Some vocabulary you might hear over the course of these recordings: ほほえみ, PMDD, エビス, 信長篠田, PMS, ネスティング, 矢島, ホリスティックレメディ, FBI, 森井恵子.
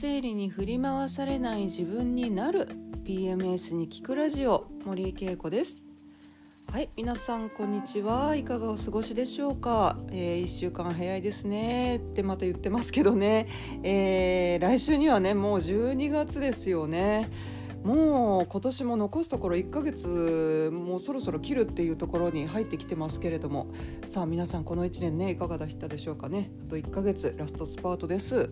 生理に振り回されない自分になる PMS に聞くラジオ、森井恵子です。はい、皆さんこんにちは。いかがお過ごしでしょうか。1週間早いですねってまた言ってますけどね、来週にはねもう12月ですよね。もう今年も残すところ1ヶ月もうそろそろ切るっていうところに入ってきてますけれども、さあ皆さんこの1年ねいかがでしたでしょうかね。あと1ヶ月ラストスパートです、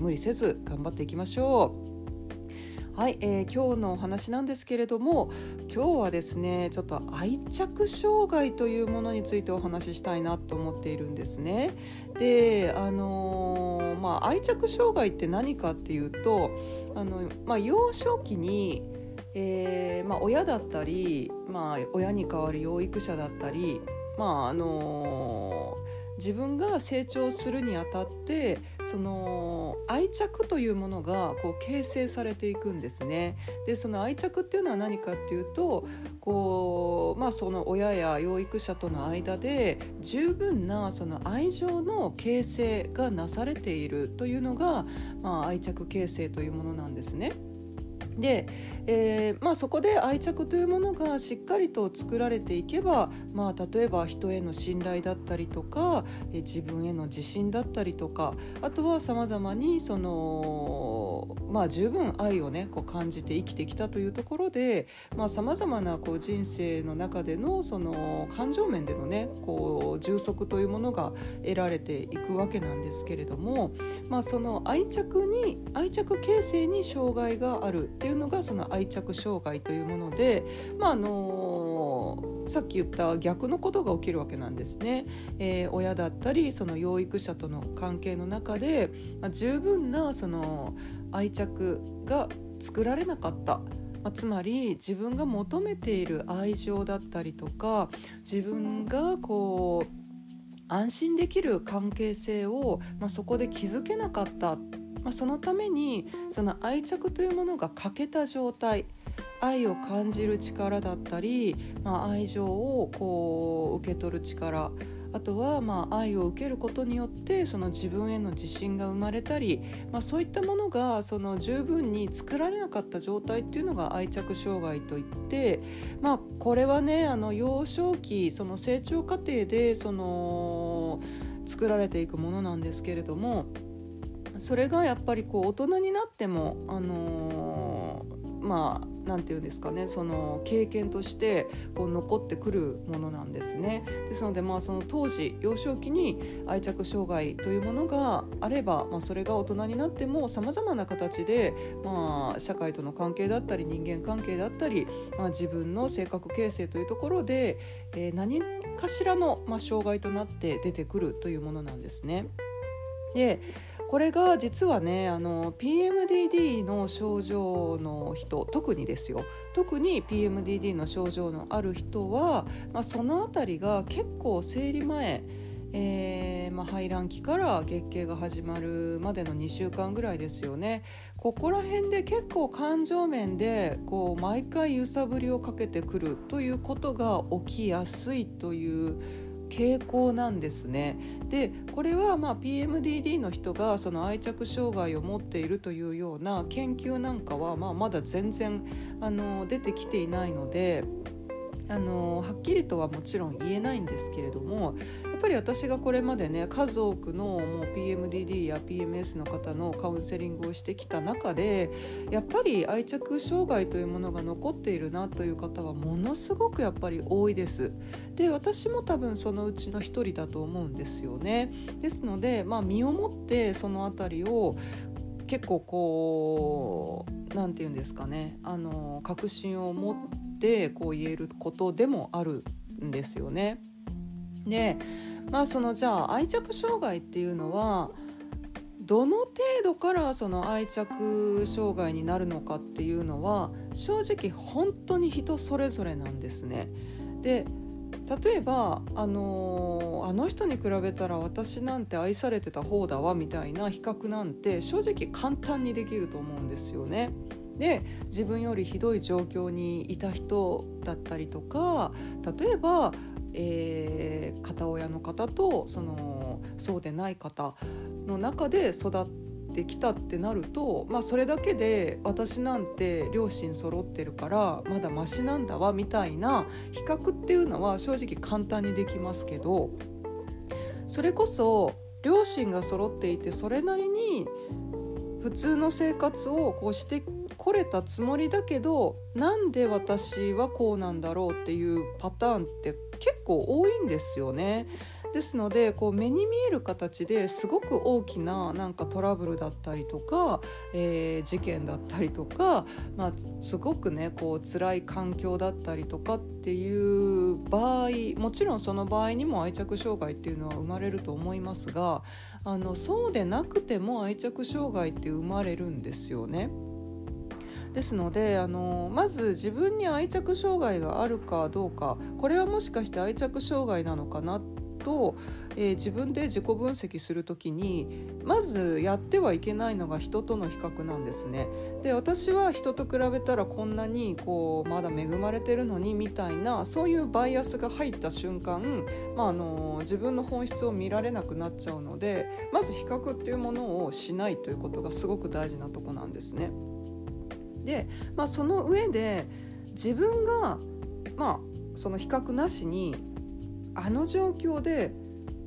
無理せず頑張っていきましょう。はい、今日のお話なんですけれども、今日はですねちょっと愛着障害というものについてお話ししたいなと思っているんですね。で、愛着障害って何かっていうと幼少期に、親だったり、親に代わる養育者だったり、自分が成長するにあたってその愛着というものがこう形成されていくんですね。でその愛着っていうのは何かっていうとその親や養育者との間で十分なその愛情の形成がなされているというのが、愛着形成というものなんですね。で、そこで愛着というものがしっかりと作られていけば、例えば人への信頼だったりとか、自分への自信だったりとか、あとは様々にその、十分愛をねこう感じて生きてきたというところで、様々なこう人生の中でのその感情面でのねこう充足というものが得られていくわけなんですけれども、その愛着形成に障害があるというのがその愛着障害というもので、さっき言った逆のことが起きるわけなんですね。親だったりその養育者との関係の中で、十分なその愛着が作られなかった、つまり自分が求めている愛情だったりとか、自分がこう安心できる関係性を、そこで築けなかった。そのためにその愛着というものが欠けた状態、愛を感じる力だったり、愛情をこう受け取る力、あとは愛を受けることによってその自分への自信が生まれたり、そういったものがその十分に作られなかった状態っていうのが愛着障害といって、これはね幼少期その成長過程でその作られていくものなんですけれども、それがやっぱりこう大人になってもなんていうんですかね、その経験としてこう残ってくるものなんですね。ですので、その当時幼少期に愛着障害というものがあれば、それが大人になってもさまざまな形で、社会との関係だったり人間関係だったり、自分の性格形成というところで、何かしらの、障害となって出てくるというものなんですね。でこれが実はねPMDD の症状の人、特に PMDD の症状のある人は、そのあたりが結構生理前、排卵期から月経が始まるまでの2週間ぐらいですよね。ここら辺で結構感情面でこう毎回揺さぶりをかけてくるということが起きやすいという傾向なんですね。でこれはPMDD の人がその愛着障害を持っているというような研究なんかは、まだ全然出てきていないので、はっきりとはもちろん言えないんですけれども、やっぱり私がこれまでね数多くのもう PMDD や PMS の方のカウンセリングをしてきた中で、やっぱり愛着障害というものが残っているなという方はものすごくやっぱり多いです。で私も多分そのうちの一人だと思うんですよね。ですので、身をもってそのあたりを結構確信を持ってこう言えることでもあるんですよね。でじゃあ愛着障害っていうのはどの程度からその愛着障害になるのかっていうのは、正直本当に人それぞれなんですね。で例えばあの人に比べたら私なんて愛されてた方だわみたいな比較なんて正直簡単にできると思うんですよね。で自分よりひどい状況にいた人だったりとか、例えば片親の方とそうでない方の中で育っててきたってなると、まあ、それだけで私なんて両親揃ってるからまだマシなんだわみたいな比較っていうのは正直簡単にできますけど、それこそ両親が揃っていてそれなりに普通の生活をこうしてこれたつもりだけど、なんで私はこうなんだろうっていうパターンって結構多いんですよね。ですのでこう目に見える形ですごく大きななんかトラブルだったりとか、事件だったりとか、まあ、すごくねこう辛い環境だったりとかっていう場合、もちろんその場合にも愛着障害っていうのは生まれると思いますが、そうでなくても愛着障害って生まれるんですよね。ですのでまず自分に愛着障害があるかどうか、これはもしかして愛着障害なのかなと、自分で自己分析するときにまずやってはいけないのが人との比較なんですね。で、私は人と比べたらこんなにこうまだ恵まれてるのにみたいな、そういうバイアスが入った瞬間、まあ、自分の本質を見られなくなっちゃうので、まず比較っていうものをしないということがすごく大事なとこなんですね。で、まあ、その上で自分が、まあ、その比較なしにあの状況で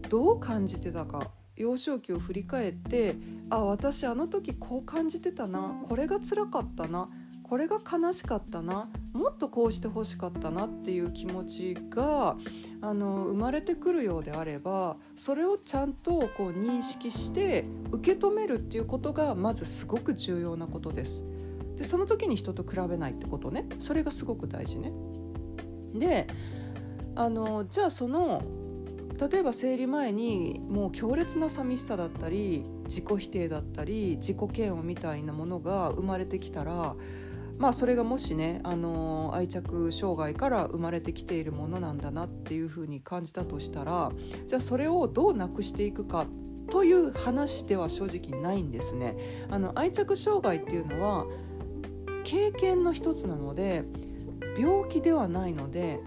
どう感じてたか、幼少期を振り返って、あ、私あの時こう感じてたな、これが辛かったな、これが悲しかったな、もっとこうしてほしかったなっていう気持ちが生まれてくるようであれば、それをちゃんとこう認識して受け止めるっていうことがまずすごく重要なことです。で、その時に人と比べないってことね。それがすごく大事ね。で、じゃあその例えば生理前にもう強烈な寂しさだったり自己否定だったり自己嫌悪みたいなものが生まれてきたら、まあ、それがもしね愛着障害から生まれてきているものなんだなっていうふうに感じたとしたら、じゃあそれをどうなくしていくかという話では正直ないんですね。愛着障害っていうのは経験の一つなので、病気ではないので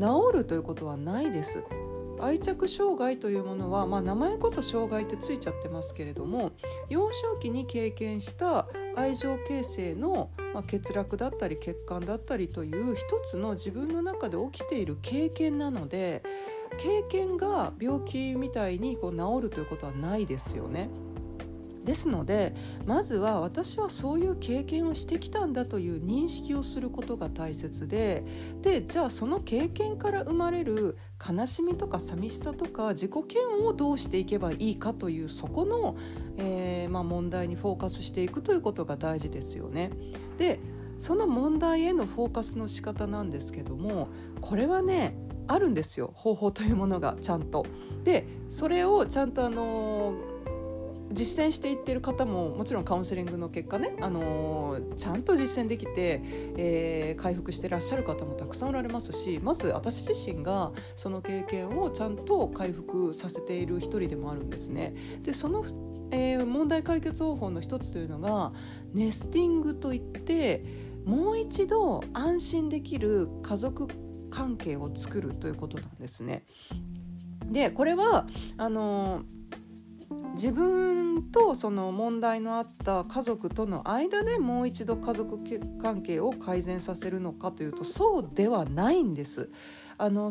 治るということはないです。愛着障害というものは、まあ、名前こそ障害ってついちゃってますけれども、幼少期に経験した愛情形成の、まあ、欠落だったり欠陥だったりという一つの自分の中で起きている経験なので、経験が病気みたいにこう治るということはないですよね。ですのでまずは私はそういう経験をしてきたんだという認識をすることが大切で、じゃあその経験から生まれる悲しみとか寂しさとか自己嫌悪をどうしていけばいいかという、そこの、まあ、問題にフォーカスしていくということが大事ですよね。で、その問題へのフォーカスの仕方なんですけども、これはねあるんですよ、方法というものがちゃんと。で、それをちゃんと実践していってる方ももちろんカウンセリングの結果ね、ちゃんと実践できて、回復してらっしゃる方もたくさんおられますし、まず私自身がその経験をちゃんと回復させている一人でもあるんですね。で、その、問題解決方法の一つというのがネスティングといって、もう一度安心できる家族関係を作るということなんですね。で、これは自分とその問題のあった家族との間でもう一度家族関係を改善させるのかというと、そうではないんです。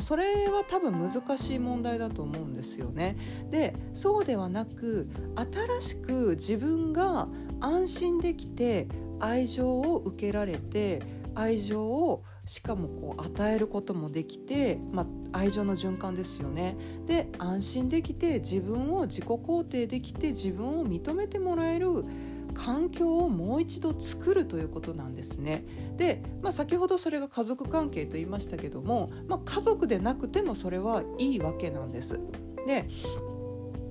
それは多分難しい問題だと思うんですよね。で、そうではなく新しく自分が安心できて愛情を受けられて、愛情をしかもこう与えることもできて、まあ、愛情の循環ですよね。で、安心できて自分を自己肯定できて自分を認めてもらえる環境をもう一度作るということなんですね。で、まあ、先ほどそれが家族関係と言いましたけども、まあ、家族でなくてもそれはいいわけなんです。で、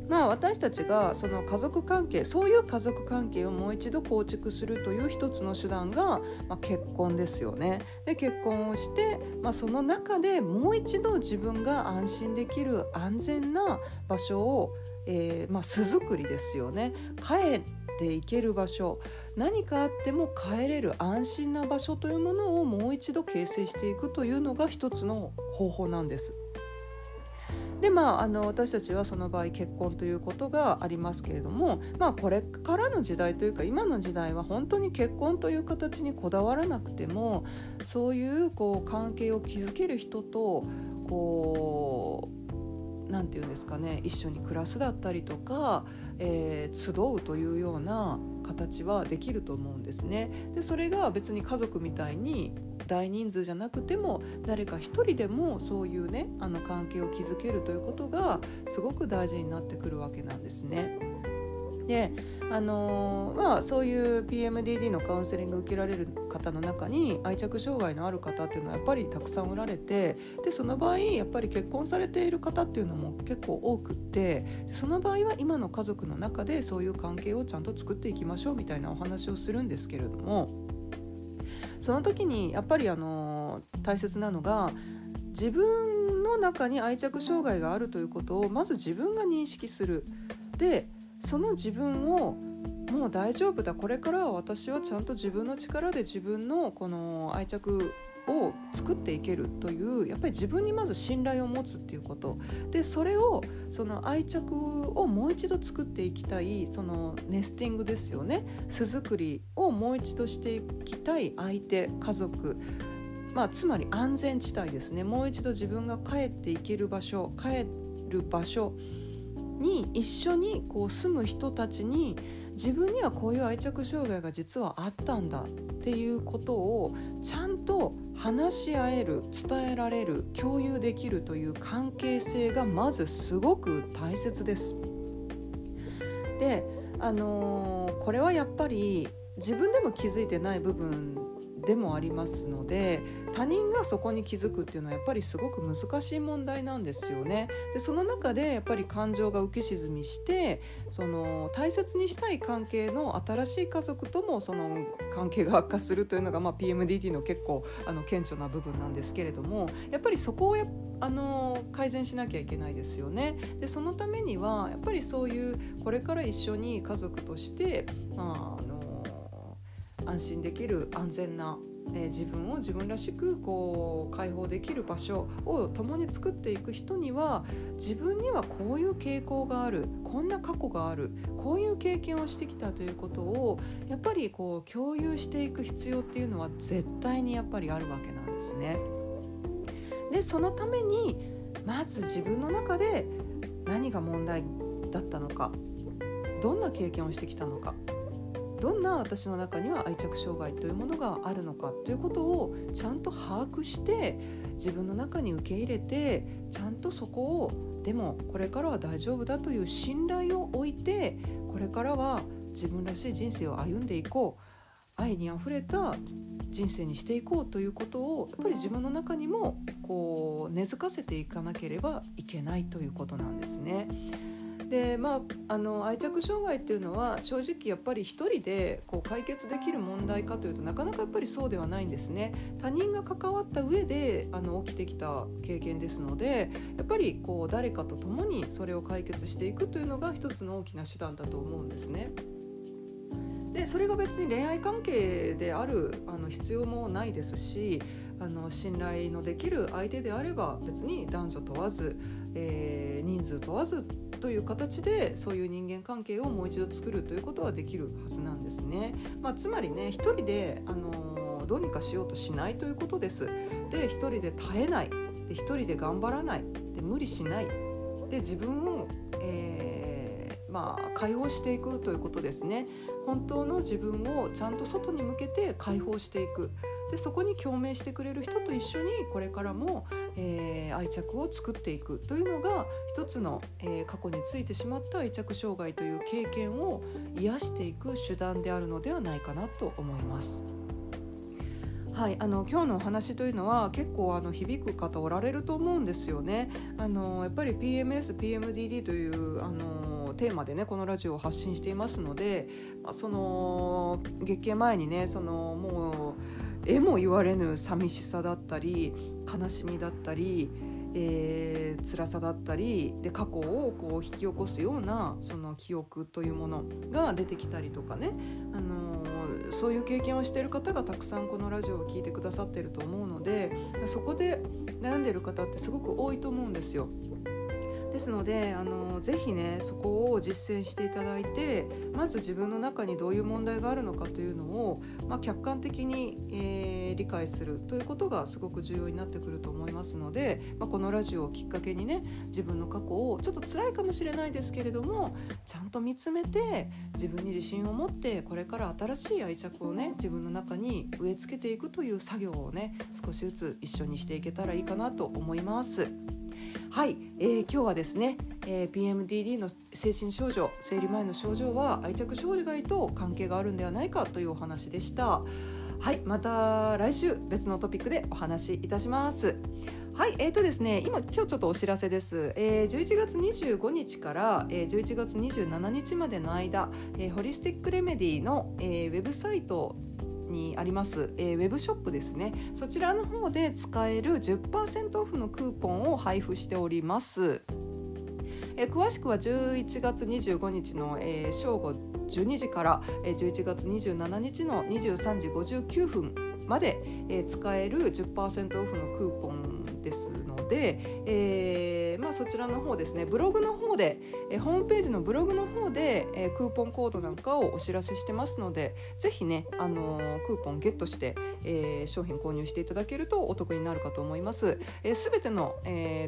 まあ、私たちがその家族関係、そういう家族関係をもう一度構築するという一つの手段が、まあ、結婚ですよね。で、結婚をして、まあ、その中でもう一度自分が安心できる安全な場所を、まあ、巣作りですよね。帰っていける場所、何かあっても帰れる安心な場所というものをもう一度形成していくというのが一つの方法なんです。で、私たちはその場合結婚ということがありますけれども、これからの時代というか今の時代は本当に結婚という形にこだわらなくても、そういう関係を築ける人となんていうんですかね、一緒に暮らすだったりとか、集うというような形はできると思うんですね。で、それが別に家族みたいに大人数じゃなくても、誰か一人でもそういうね、関係を築けるということがすごく大事になってくるわけなんですね。で、そういう PMDD のカウンセリングを受けられる方の中に愛着障害のある方っていうのはやっぱりたくさんおられて、でその場合やっぱり結婚されている方っていうのも結構多くって、その場合は今の家族の中でそういう関係をちゃんと作っていきましょうみたいなお話をするんですけれども、その時にやっぱり大切なのが、自分の中に愛着障害があるということをまず自分が認識する。で、その自分をもう大丈夫だ、これからは私はちゃんと自分の力で自分のこの愛着を作っていけるという、やっぱり自分にまず信頼を持つっていうことで、それをその愛着をもう一度作っていきたい、そのネスティングですよね、巣作りをもう一度していきたい相手、家族、つまり安全地帯ですね。もう一度自分が帰っていける場所、帰る場所に一緒に住む人たちに、自分にはこういう愛着障害が実はあったんだっていうことをちゃんと話し合える、伝えられる、共有できるという関係性がまずすごく大切です。で、これはやっぱり自分でも気づいてない部分でもありますので、他人がそこに気づくっていうのはやっぱりすごく難しい問題なんですよね。で、その中でやっぱり感情が浮き沈みして、その大切にしたい関係の新しい家族ともその関係が悪化するというのが、PMDD の結構顕著な部分なんですけれども、やっぱりそこを改善しなきゃいけないですよね。で、そのためにはやっぱりそういう、これから一緒に家族として安心できる安全な、自分を自分らしく解放できる場所を共に作っていく人には、自分にはこういう傾向がある、こんな過去がある、こういう経験をしてきたということをやっぱり共有していく必要っていうのは絶対にやっぱりあるわけなんですね。で、そのためにまず自分の中で何が問題だったのか、どんな経験をしてきたのか、どんな私の中には愛着障害というものがあるのかということをちゃんと把握して、自分の中に受け入れて、ちゃんとそこを、でもこれからは大丈夫だという信頼を置いて、これからは自分らしい人生を歩んでいこう、愛にあふれた人生にしていこうということを、やっぱり自分の中にも根付かせていかなければいけないということなんですね。で、愛着障害っていうのは正直やっぱり一人で解決できる問題かというと、なかなかやっぱりそうではないんですね。他人が関わった上で起きてきた経験ですので、やっぱり誰かと共にそれを解決していくというのが一つの大きな手段だと思うんですね。で、それが別に恋愛関係である必要もないですし、信頼のできる相手であれば別に男女問わず、人数問わずという形で、そういう人間関係をもう一度作るということはできるはずなんですね。つまりね、一人で、どうにかしようとしないということです。で、一人で耐えない、で、一人で頑張らない、で、無理しない、で、自分を、解放していくということですね。本当の自分をちゃんと外に向けて解放していく。で、そこに共鳴してくれる人と一緒にこれからも、愛着を作っていくというのが一つの、過去についてしまった愛着障害という経験を癒していく手段であるのではないかなと思います。はい、今日のお話というのは結構響く方おられると思うんですよね。やっぱり PMS、PMDD というテーマでね、このラジオを発信していますので、その月経前にね、そのもうえも言われぬ寂しさだったり、悲しみだったり、辛さだったりで、過去を引き起こすようなその記憶というものが出てきたりとかね、そういう経験をしている方がたくさんこのラジオを聞いてくださっていると思うので、そこで悩んでいる方ってすごく多いと思うんですよ。ですのでぜひねそこを実践していただいて、まず自分の中にどういう問題があるのかというのを、客観的に、理解するということがすごく重要になってくると思いますので、このラジオをきっかけにね自分の過去をちょっと辛いかもしれないですけれどもちゃんと見つめて自分に自信を持ってこれから新しい愛着をね自分の中に植え付けていくという作業をね少しずつ一緒にしていけたらいいかなと思います。はい、今日はですね、PMDD の精神症状、生理前の症状は愛着障害と関係があるんではないかというお話でした。はい、また来週別のトピックでお話しいたします。はい、ですね、今日ちょっとお知らせです。11月25日から11月27日までの間、ホリスティックレメディのウェブサイトにあります、ウェブショップですね、そちらの方で使える 10% オフのクーポンを配布しております。詳しくは11月25日の、正午12時から11月27日の23時59分まで、使える 10% オフのクーポンですので、そちらの方ですね、ブログの方で、ホームページのブログの方で、クーポンコードなんかをお知らせしてますので、ぜひね、クーポンゲットして、商品購入していただけるとお得になるかと思います。すべての、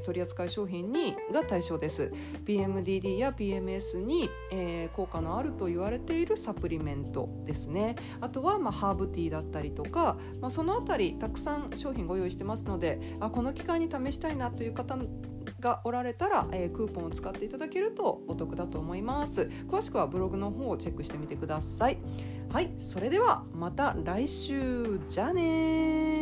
取扱い商品が対象です。 PMDD や PMS に、効果のあると言われているサプリメントですね、あとは、ハーブティーだったりとか、そのあたりたくさん商品ご用意してますので、この機会に試したいなという方がおられたら、クーポンを使っていただけるとお得だと思います。詳しくはブログの方をチェックしてみてください。はい、それではまた来週。じゃあねー。